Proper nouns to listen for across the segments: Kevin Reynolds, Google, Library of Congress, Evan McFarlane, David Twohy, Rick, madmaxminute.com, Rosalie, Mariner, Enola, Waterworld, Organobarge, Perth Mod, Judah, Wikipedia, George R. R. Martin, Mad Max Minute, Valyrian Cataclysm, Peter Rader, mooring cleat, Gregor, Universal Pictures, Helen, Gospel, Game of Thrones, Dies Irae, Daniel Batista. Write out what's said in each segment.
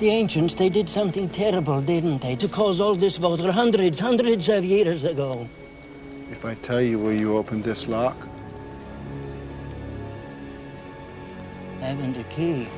The ancients, they did something terrible, didn't they, to cause all this water hundreds of years ago. If I tell you, will you open this lock? I haven't a key.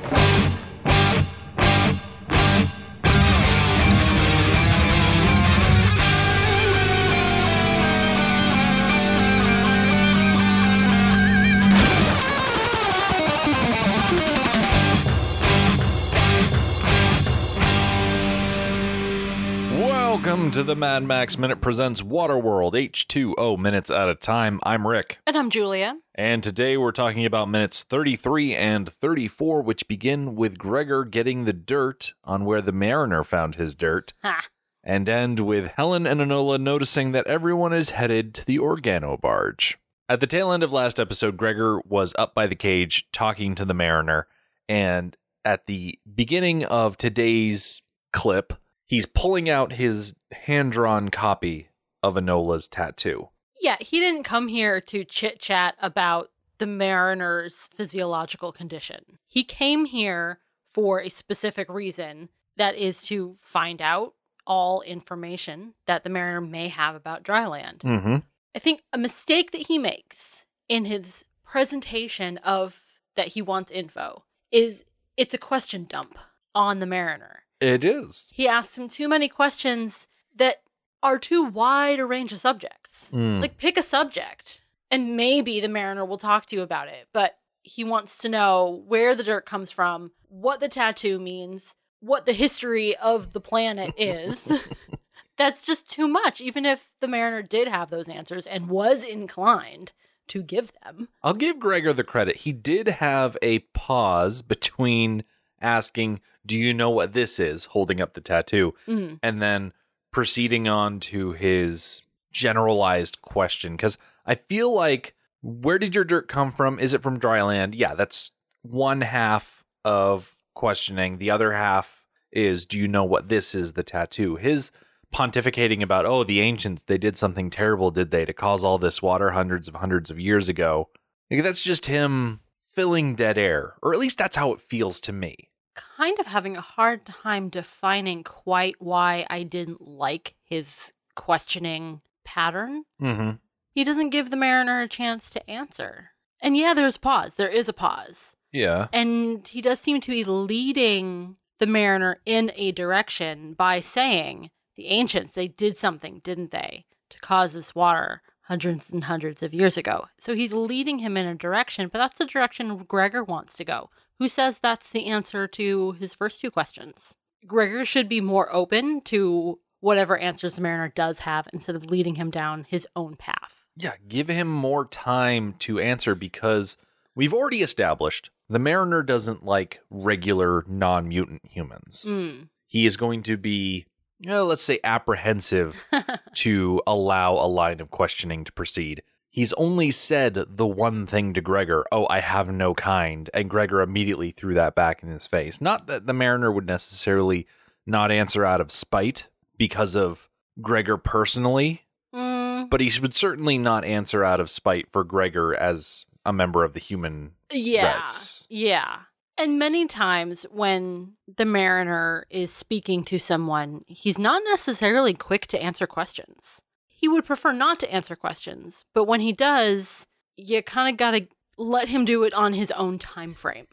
Welcome to the Mad Max Minute presents Waterworld, H2O minutes at a time. I'm Rick. And I'm Julia. And today we're talking about minutes 33 and 34, which begin with Gregor getting the dirt on where the Mariner found his dirt. Ha. And end with Helen and Enola noticing that everyone is headed to the Organobarge. At the tail end of last episode, Gregor was up by the cage talking to the Mariner. And at the beginning of today's clip, he's pulling out his hand-drawn copy of Enola's tattoo. Yeah, he didn't come here to chit-chat about the Mariner's physiological condition. He came here for a specific reason, that is to find out all information that the Mariner may have about dryland. Mm-hmm. I think a mistake that he makes in his presentation of that he wants info is it's a question dump on the Mariner. It is. He asks him too many questions that are too wide a range of subjects. Like, pick a subject, and maybe the Mariner will talk to you about it. But he wants to know where the dirt comes from, what the tattoo means, what the history of the planet is. That's just too much, even if the Mariner did have those answers and was inclined to give them. I'll give Gregor the credit. He did have a pause between asking, do you know what this is, holding up the tattoo, and then proceeding on to his generalized question. Because I feel like, where did your dirt come from? Is it from dry land? Yeah, that's one half of questioning. The other half is, do you know what this is, the tattoo? His pontificating about, oh, the ancients, they did something terrible, did they, to cause all this water hundreds of years ago. Like, that's just him filling dead air, or at least that's how it feels to me. Kind of having a hard time defining quite why I didn't like his questioning pattern. Mm-hmm. He doesn't give the Mariner a chance to answer. And yeah, there's pause. There is a pause. Yeah. And he does seem to be leading the Mariner in a direction by saying, the ancients, they did something, didn't they, to cause this water hundreds of years ago. So he's leading him in a direction, but that's the direction Gregor wants to go. Who says that's the answer to his first two questions? Gregor should be more open to whatever answers the Mariner does have instead of leading him down his own path. Yeah, give him more time to answer, because we've already established the Mariner doesn't like regular non-mutant humans. He is going to be, let's say, apprehensive to allow a line of questioning to proceed. He's only said the one thing to Gregor, oh, I have no kind, and Gregor immediately threw that back in his face. Not that the Mariner would necessarily not answer out of spite because of Gregor personally, but he would certainly not answer out of spite for Gregor as a member of the human race. Yeah. And many times when the Mariner is speaking to someone, he's not necessarily quick to answer questions. He would prefer not to answer questions, but when he does, you kind of got to let him do it on his own time frame.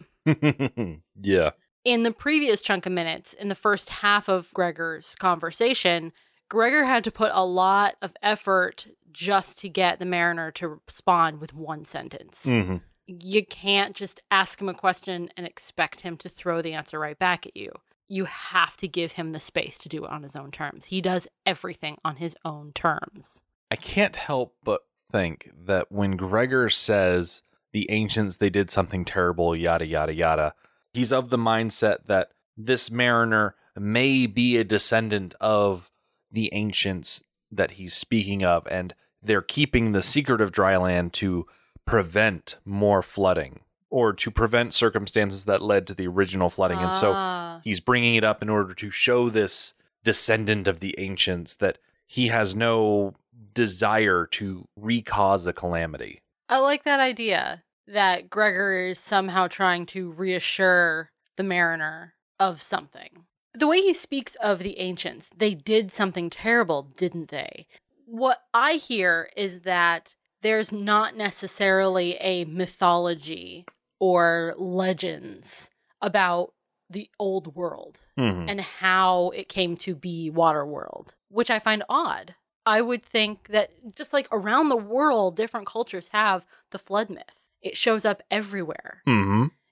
Yeah. In the previous chunk of minutes, in the first half of Gregor's conversation, Gregor had to put a lot of effort just to get the Mariner to respond with one sentence. Mm-hmm. You can't just ask him a question and expect him to throw the answer right back at you. You have to give him the space to do it on his own terms. He does everything on his own terms. I can't help but think that when Gregor says, the ancients, they did something terrible, yada, yada, yada, he's of the mindset that this Mariner may be a descendant of the ancients that he's speaking of, and they're keeping the secret of dry land to prevent more flooding, or to prevent circumstances that led to the original flooding. And so he's bringing it up in order to show this descendant of the ancients that he has no desire to re-cause a calamity. I like that idea, that Gregor is somehow trying to reassure the Mariner of something. The way he speaks of the ancients, they did something terrible, didn't they? What I hear is that there's not necessarily a mythology or legends about the old world and how it came to be Waterworld, which I find odd. I would think that just like around the world, different cultures have the flood myth. It shows up everywhere.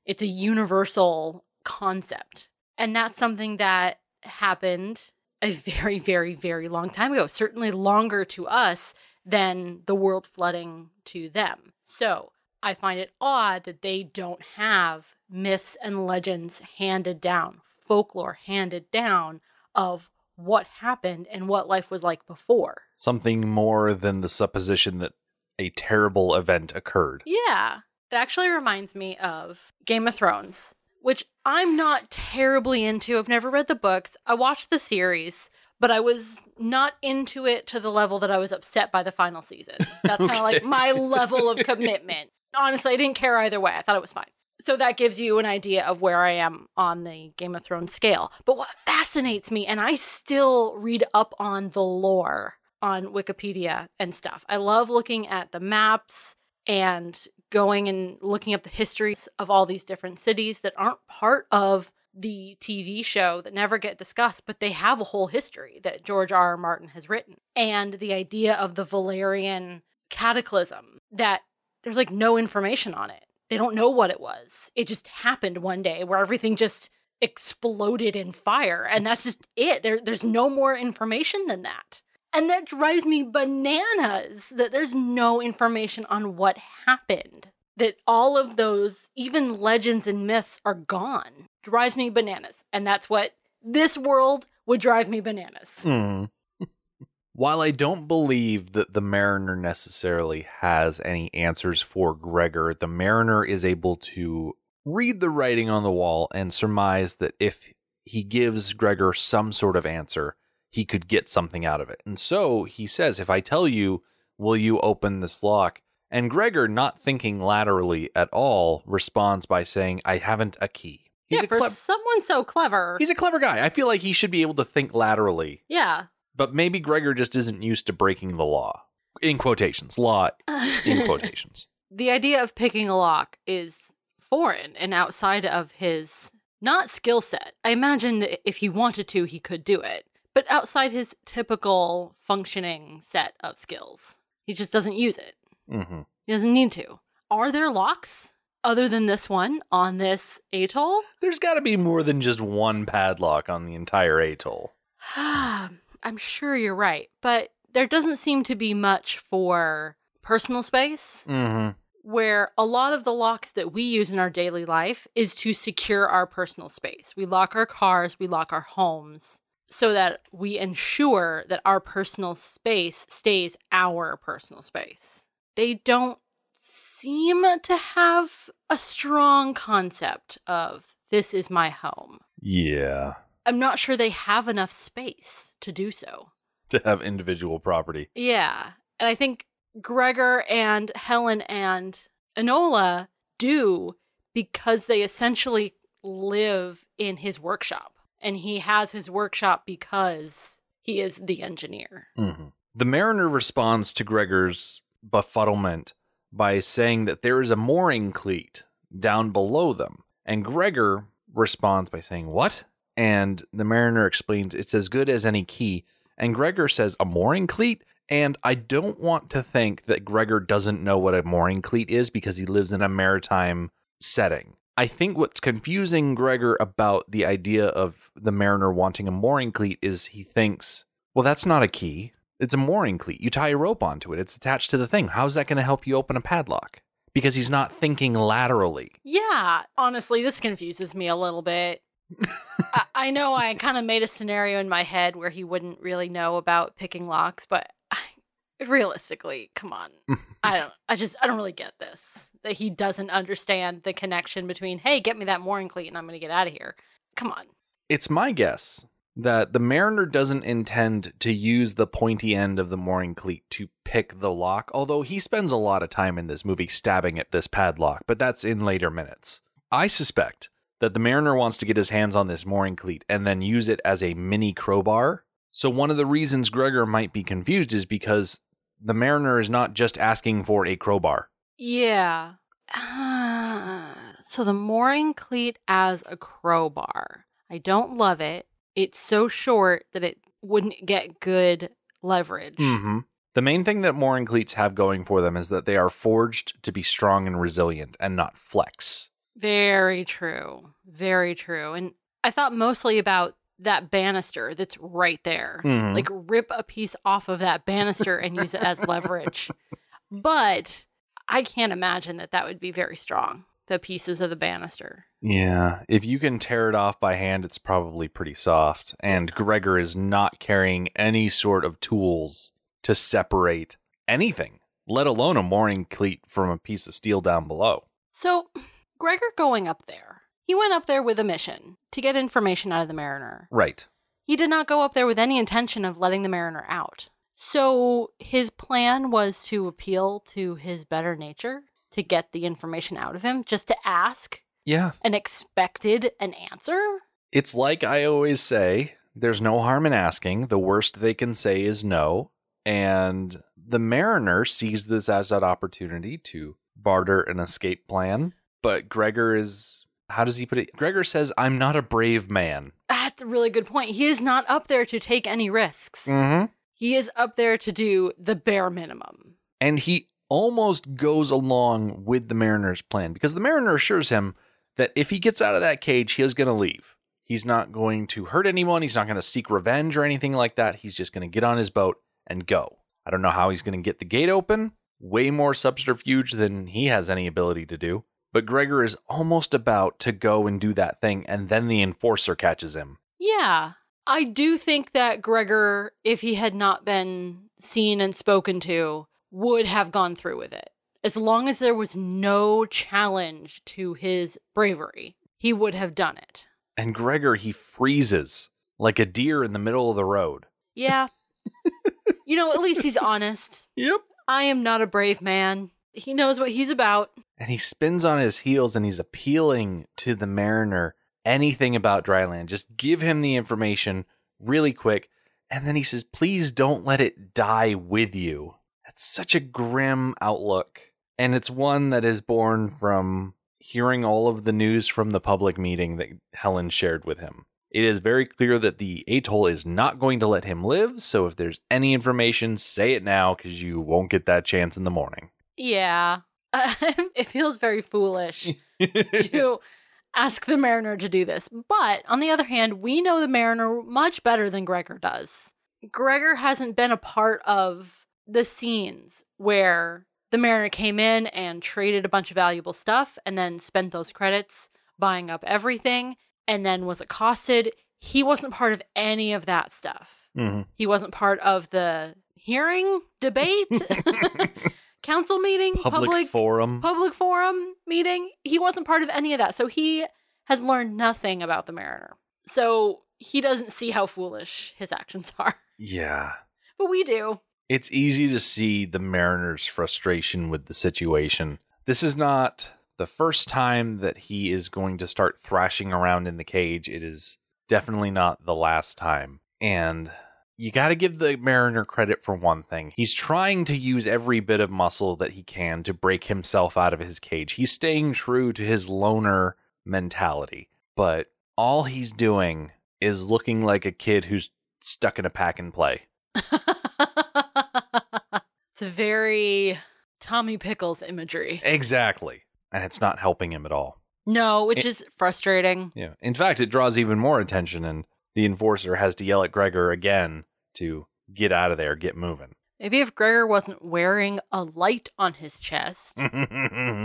It's a universal concept. And that's something that happened a very, very, very long time ago, certainly longer to us than the world flooding to them. So I find it odd that they don't have myths and legends handed down, folklore handed down of what happened and what life was like before. Something more than the supposition that a terrible event occurred. Yeah. It actually reminds me of Game of Thrones, which I'm not terribly into. I've never read the books. I watched the series, but I was not into it to the level that I was upset by the final season. That's kind of like my level of commitment. Honestly, I didn't care either way. I thought it was fine. So that gives you an idea of where I am on the Game of Thrones scale. But what fascinates me, and I still read up on the lore on Wikipedia and stuff. I love looking at the maps and going and looking up the histories of all these different cities that aren't part of the TV show, that never get discussed, but they have a whole history that George R. R. Martin has written. And the idea of the Valyrian Cataclysm, that there's like no information on it. They don't know what it was. It just happened one day where everything just exploded in fire. And that's just it. There's no more information than that. And that drives me bananas that there's no information on what happened. That all of those, even legends and myths, are gone. Drives me bananas. And that's what this world would drive me bananas. While I don't believe that the Mariner necessarily has any answers for Gregor, the Mariner is able to read the writing on the wall and surmise that if he gives Gregor some sort of answer, he could get something out of it. And so he says, if I tell you, will you open this lock? And Gregor, not thinking laterally at all, responds by saying, I haven't a key. For someone so clever. He's a clever guy. I feel like he should be able to think laterally. Yeah. But maybe Gregor just isn't used to breaking the law. In quotations. Law in quotations. The idea of picking a lock is foreign and outside of his, not skill set. I imagine that if he wanted to, he could do it. But outside his typical functioning set of skills. He just doesn't use it. He doesn't need to. Are there locks other than this one on this atoll? There's got to be more than just one padlock on the entire atoll. I'm sure you're right. But there doesn't seem to be much for personal space. Where a lot of the locks that we use in our daily life is to secure our personal space. We lock our cars. We lock our homes. So that we ensure that our personal space stays our personal space. They don't seem to have a strong concept of this is my home. Yeah. I'm not sure they have enough space to do so. To have individual property. Yeah. And I think Gregor and Helen and Enola do because they essentially live in his workshop. And he has his workshop because he is the engineer. The Mariner responds to Gregor's befuddlement by saying that there is a mooring cleat down below them. And Gregor responds by saying, what? And the Mariner explains, it's as good as any key. And Gregor says, a mooring cleat? And I don't want to think that Gregor doesn't know what a mooring cleat is because he lives in a maritime setting. I think what's confusing Gregor about the idea of the Mariner wanting a mooring cleat is he thinks, well, that's not a key. It's a mooring cleat. You tie a rope onto it. It's attached to the thing. How's that going to help you open a padlock? Because he's not thinking laterally. Yeah. Honestly, this confuses me a little bit. I know I kind of made a scenario in my head where he wouldn't really know about picking locks, but realistically, come on. I don't really get this. That he doesn't understand the connection between, hey, get me that mooring cleat and I'm going to get out of here. Come on. It's my guess that the Mariner doesn't intend to use the pointy end of the mooring cleat to pick the lock, although he spends a lot of time in this movie stabbing at this padlock, but that's in later minutes. I suspect that the Mariner wants to get his hands on this mooring cleat and then use it as a mini crowbar. So one of the reasons Gregor might be confused is because the Mariner is not just asking for a crowbar. Yeah. So the mooring cleat as a crowbar. I don't love it. It's so short that it wouldn't get good leverage. Mm-hmm. The main thing that mooring cleats have going for them is that they are forged to be strong and resilient and not flex. Very true. Very true. And I thought mostly about that banister that's right there. Mm-hmm. Like, rip a piece off of that banister and use it as leverage. But I can't imagine that that would be very strong, the pieces of the banister. Yeah. If you can tear it off by hand, it's probably pretty soft. And Gregor is not carrying any sort of tools to separate anything, let alone a mooring cleat from a piece of steel down below. So Gregor going up there, he went up there with a mission to get information out of the Mariner. Right. He did not go up there with any intention of letting the Mariner out. So his plan was to appeal to his better nature to get the information out of him, just to ask. Yeah. And expected an answer. It's like I always say, there's no harm in asking. The worst they can say is no. And the Mariner sees this as an opportunity to barter an escape plan. But Gregor is, how does he put it? Gregor says, I'm not a brave man. That's a really good point. He is not up there to take any risks. Mm-hmm. He is up there to do the bare minimum. And he almost goes along with the Mariner's plan because the Mariner assures him that if he gets out of that cage, he is going to leave. He's not going to hurt anyone. He's not going to seek revenge or anything like that. He's just going to get on his boat and go. I don't know how he's going to get the gate open. Way more subterfuge than he has any ability to do. But Gregor is almost about to go and do that thing, and then the Enforcer catches him. Yeah. I do think that Gregor, if he had not been seen and spoken to, would have gone through with it. As long as there was no challenge to his bravery, he would have done it. And Gregor, he freezes like a deer in the middle of the road. Yeah. You know, at least he's honest. Yep. I am not a brave man. He knows what he's about. And he spins on his heels and he's appealing to the Mariner anything about dryland. Just give him the information really quick. And then he says, please don't let it die with you. That's such a grim outlook. And it's one that is born from hearing all of the news from the public meeting that Helen shared with him. It is very clear that the atoll is not going to let him live. So if there's any information, say it now because you won't get that chance in the morning. Yeah, it feels very foolish to ask the Mariner to do this. But on the other hand, we know the Mariner much better than Gregor does. Gregor hasn't been a part of the scenes where the Mariner came in and traded a bunch of valuable stuff and then spent those credits buying up everything and then was accosted. He wasn't part of any of that stuff. Mm-hmm. He wasn't part of the hearing, debate, council meeting, public forum meeting. He wasn't part of any of that. So he has learned nothing about the Mariner. So he doesn't see how foolish his actions are. Yeah. But we do. It's easy to see the Mariner's frustration with the situation. This is not the first time that he is going to start thrashing around in the cage. It is definitely not the last time. And you got to give the Mariner credit for one thing. He's trying to use every bit of muscle that he can to break himself out of his cage. He's staying true to his loner mentality. But all he's doing is looking like a kid who's stuck in a pack and play. It's a very Tommy Pickles imagery. Exactly. And it's not helping him at all. No, which is frustrating. Yeah. In fact, it draws even more attention and the Enforcer has to yell at Gregor again to get out of there, get moving. Maybe if Gregor wasn't wearing a light on his chest, the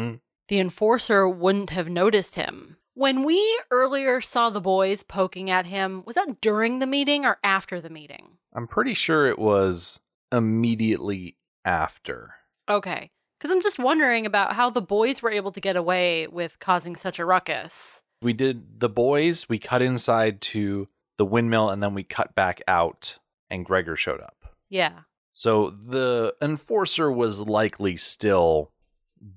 Enforcer wouldn't have noticed him. When we earlier saw the boys poking at him, was that during the meeting or after the meeting? I'm pretty sure it was immediately after. Okay. Because I'm just wondering about how the boys were able to get away with causing such a ruckus. We did the boys, we cut inside to the windmill, and then we cut back out, and Gregor showed up. Yeah. So the Enforcer was likely still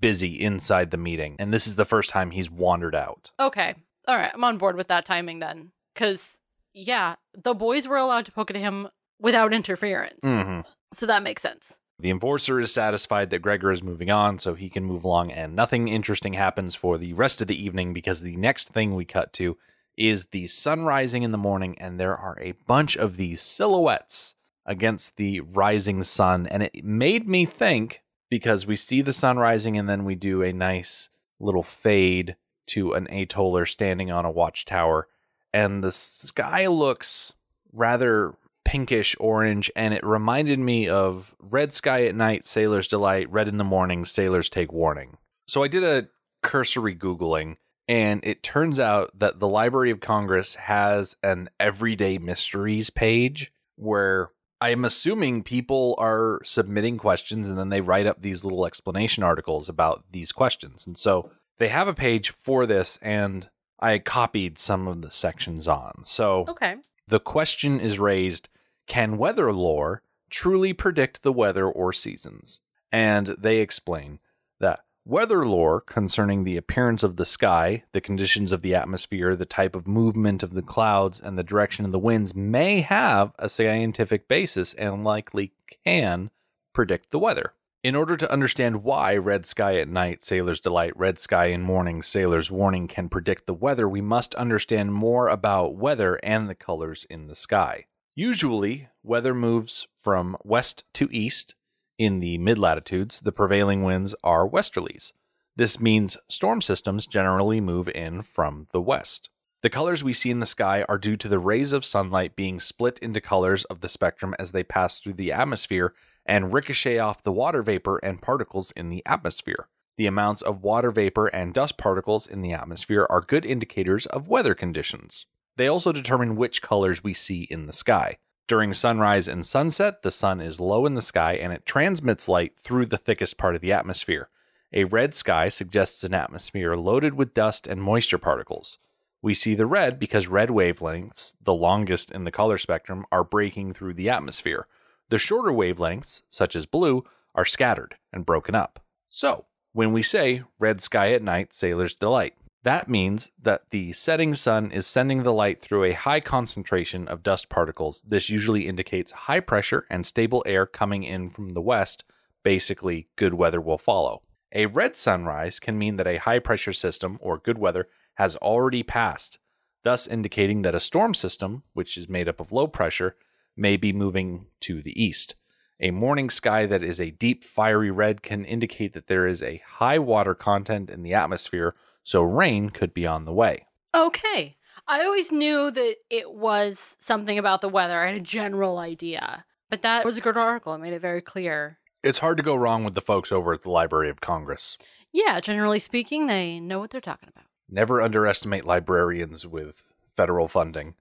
busy inside the meeting, and this is the first time he's wandered out. Okay. All right, I'm on board with that timing then. Because, yeah, the boys were allowed to poke at him without interference. Mm-hmm. So that makes sense. The Enforcer is satisfied that Gregor is moving on, so he can move along, and nothing interesting happens for the rest of the evening, because the next thing we cut to is the sun rising in the morning, and there are a bunch of these silhouettes against the rising sun. And it made me think, because we see the sun rising, and then we do a nice little fade to an Atoller standing on a watchtower, and the sky looks rather pinkish orange, and it reminded me of Red Sky at Night, Sailor's Delight, Red in the Morning, Sailors Take Warning. So I did a cursory Googling, and it turns out that the Library of Congress has an Everyday Mysteries page where I'm assuming people are submitting questions, and then they write up these little explanation articles about these questions. And so they have a page for this, and I copied some of the sections on. So okay. The question is raised, can weather lore truly predict the weather or seasons? And they explain that weather lore concerning the appearance of the sky, the conditions of the atmosphere, the type of movement of the clouds, and the direction of the winds may have a scientific basis and likely can predict the weather. In order to understand why Red Sky at Night, Sailor's Delight, Red Sky in Morning, Sailor's Warning can predict the weather, we must understand more about weather and the colors in the sky. Usually, weather moves from west to east. In the mid-latitudes, the prevailing winds are westerlies. This means storm systems generally move in from the west. The colors we see in the sky are due to the rays of sunlight being split into colors of the spectrum as they pass through the atmosphere and ricochet off the water vapor and particles in the atmosphere. The amounts of water vapor and dust particles in the atmosphere are good indicators of weather conditions. They also determine which colors we see in the sky. During sunrise and sunset, the sun is low in the sky and it transmits light through the thickest part of the atmosphere. A red sky suggests an atmosphere loaded with dust and moisture particles. We see the red because red wavelengths, the longest in the color spectrum, are breaking through the atmosphere. The shorter wavelengths, such as blue, are scattered and broken up. So, when we say red sky at night, sailor's delight, that means that the setting sun is sending the light through a high concentration of dust particles. This usually indicates high pressure and stable air coming in from the west. Basically, good weather will follow. A red sunrise can mean that a high pressure system, or good weather, has already passed, thus indicating that a storm system, which is made up of low pressure, may be moving to the east. A morning sky that is a deep fiery red can indicate that there is a high water content in the atmosphere, so rain could be on the way. Okay. I always knew that it was something about the weather. I had a general idea, but that was a good article. It made it very clear. It's hard to go wrong with the folks over at the Library of Congress. Yeah, generally speaking, they know what they're talking about. Never underestimate librarians with federal funding.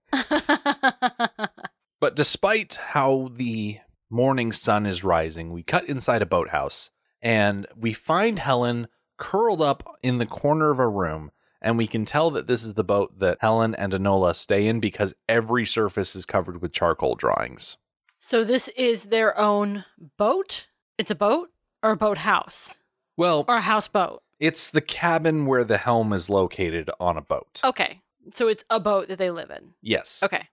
But despite how the morning sun is rising, we cut inside a boathouse, and we find Helen curled up in the corner of a room, and we can tell that this is the boat that Helen and Enola stay in because every surface is covered with charcoal drawings. So this is their own boat? It's a boat or a boathouse? Well, or a houseboat? It's the cabin where the helm is located on a boat. Okay, so it's a boat that they live in? Yes. Okay.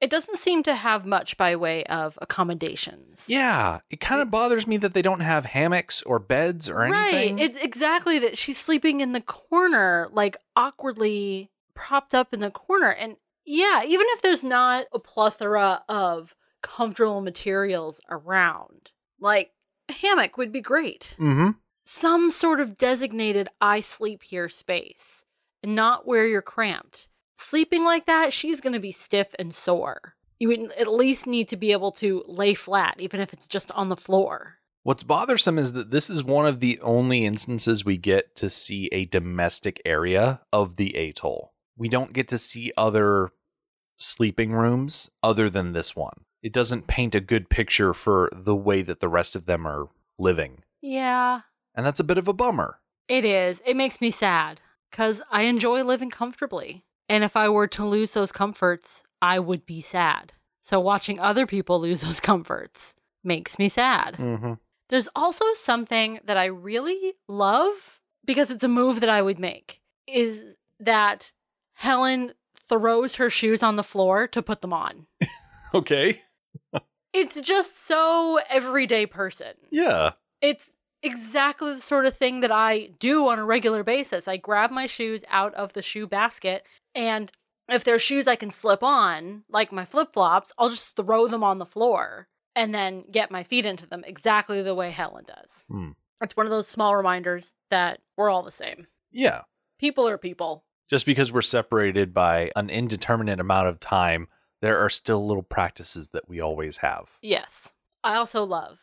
It doesn't seem to have much by way of accommodations. Yeah. It kind of bothers me that they don't have hammocks or beds or anything. Right. It's exactly that she's sleeping in the corner, like awkwardly propped up in the corner. And yeah, even if there's not a plethora of comfortable materials around, like a hammock would be great. Mm-hmm. Some sort of designated I sleep here space, and not where you're cramped. Sleeping like that, she's going to be stiff and sore. You would at least need to be able to lay flat, even if it's just on the floor. What's bothersome is that this is one of the only instances we get to see a domestic area of the atoll. We don't get to see other sleeping rooms other than this one. It doesn't paint a good picture for the way that the rest of them are living. Yeah. And that's a bit of a bummer. It is. It makes me sad because I enjoy living comfortably. And if I were to lose those comforts, I would be sad. So watching other people lose those comforts makes me sad. Mm-hmm. There's also something that I really love, because it's a move that I would make, is that Helen throws her shoes on the floor to put them on. Okay. It's just so everyday person. Yeah. It's exactly the sort of thing that I do on a regular basis. I grab my shoes out of the shoe basket, and if there are shoes I can slip on, like my flip-flops, I'll just throw them on the floor and then get my feet into them exactly the way Helen does. Mm. It's one of those small reminders that we're all the same. Yeah. People are people. Just because we're separated by an indeterminate amount of time, there are still little practices that we always have. Yes. I also love.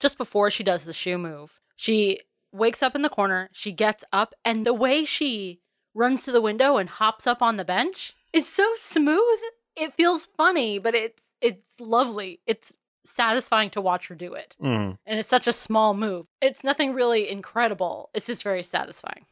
Just before she does the shoe move, she wakes up in the corner, she gets up, and the way she runs to the window and hops up on the bench is so smooth. It feels funny, but it's lovely. It's satisfying to watch her do it. Mm. And it's such a small move. It's nothing really incredible. It's just very satisfying.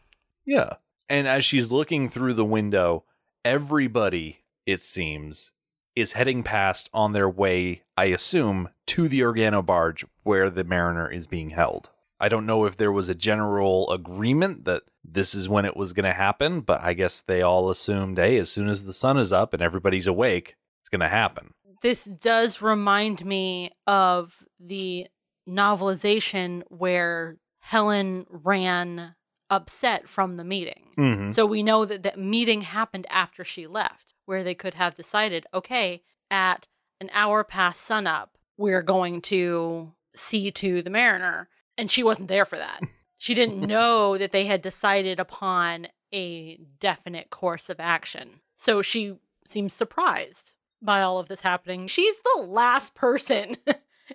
Yeah. And as she's looking through the window, everybody, it seems, is heading past on their way, I assume, to the Organobarge where the Mariner is being held. I don't know if there was a general agreement that this is when it was going to happen, but I guess they all assumed, hey, as soon as the sun is up and everybody's awake, it's going to happen. This does remind me of the novelization where Helen ran upset from the meeting. Mm-hmm. So we know that that meeting happened after she left, where they could have decided, okay, at an hour past sunup, we're going to see to the Mariner. And she wasn't there for that. She didn't know that they had decided upon a definite course of action. So she seems surprised by all of this happening. She's the last person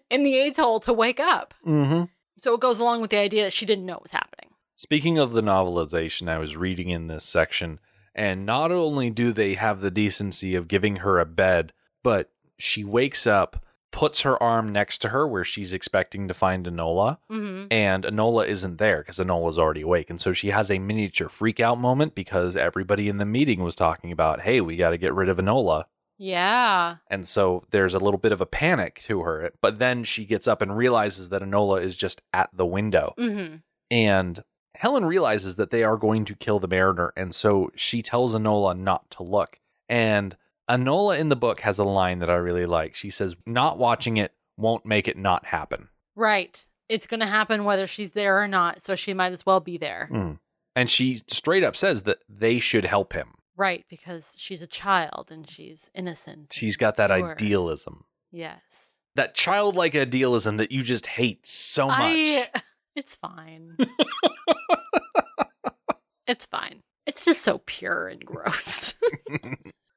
in the AIDS hole to wake up. Mm-hmm. So it goes along with the idea that she didn't know what was happening. Speaking of the novelization, I was reading in this section, and not only do they have the decency of giving her a bed, but she wakes up, puts her arm next to her where she's expecting to find Enola, mm-hmm. and Enola isn't there because Enola's already awake. And so she has a miniature freak out moment because everybody in the meeting was talking about, hey, we got to get rid of Enola. Yeah. And so there's a little bit of a panic to her. But then she gets up and realizes that Enola is just at the window. Mm-hmm. And Helen realizes that they are going to kill the Mariner. And so she tells Enola not to look. And Enola in the book has a line that I really like. She says, not watching it won't make it not happen. Right. It's going to happen whether she's there or not, so she might as well be there. Mm. And she straight up says that they should help him. Right, because she's a child and she's innocent. She's got that idealism. Yes. That childlike idealism that you just hate so much. It's fine. It's fine. It's just so pure and gross.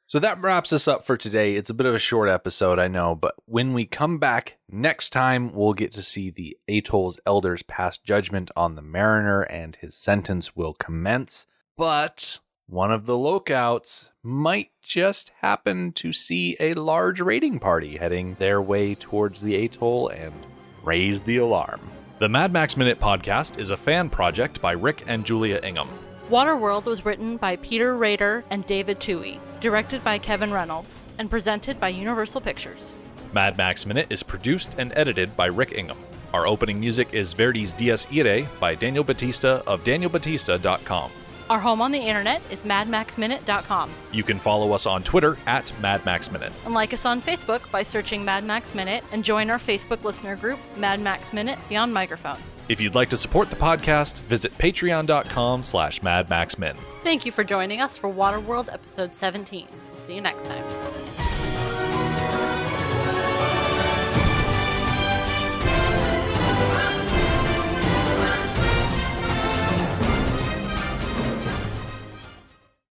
So that wraps us up for today. It's a bit of a short episode, I know, but when we come back next time, we'll get to see the Atoll's elders pass judgment on the Mariner and his sentence will commence. But one of the lookouts might just happen to see a large raiding party heading their way towards the Atoll and raise the alarm. The Mad Max Minute podcast is a fan project by Rick and Julia Ingham. Waterworld was written by Peter Rader and David Twohy, directed by Kevin Reynolds, and presented by Universal Pictures. Mad Max Minute is produced and edited by Rick Ingham. Our opening music is Verdi's Dies Irae by Daniel Batista of danielbatista.com. Our home on the internet is madmaxminute.com. You can follow us on Twitter at madmaxminute. And like us on Facebook by searching Mad Max Minute, and join our Facebook listener group, Mad Max Minute Beyond Microphone. If you'd like to support the podcast, visit patreon.com/madmaxmin. Thank you for joining us for Waterworld episode 17. See you next time.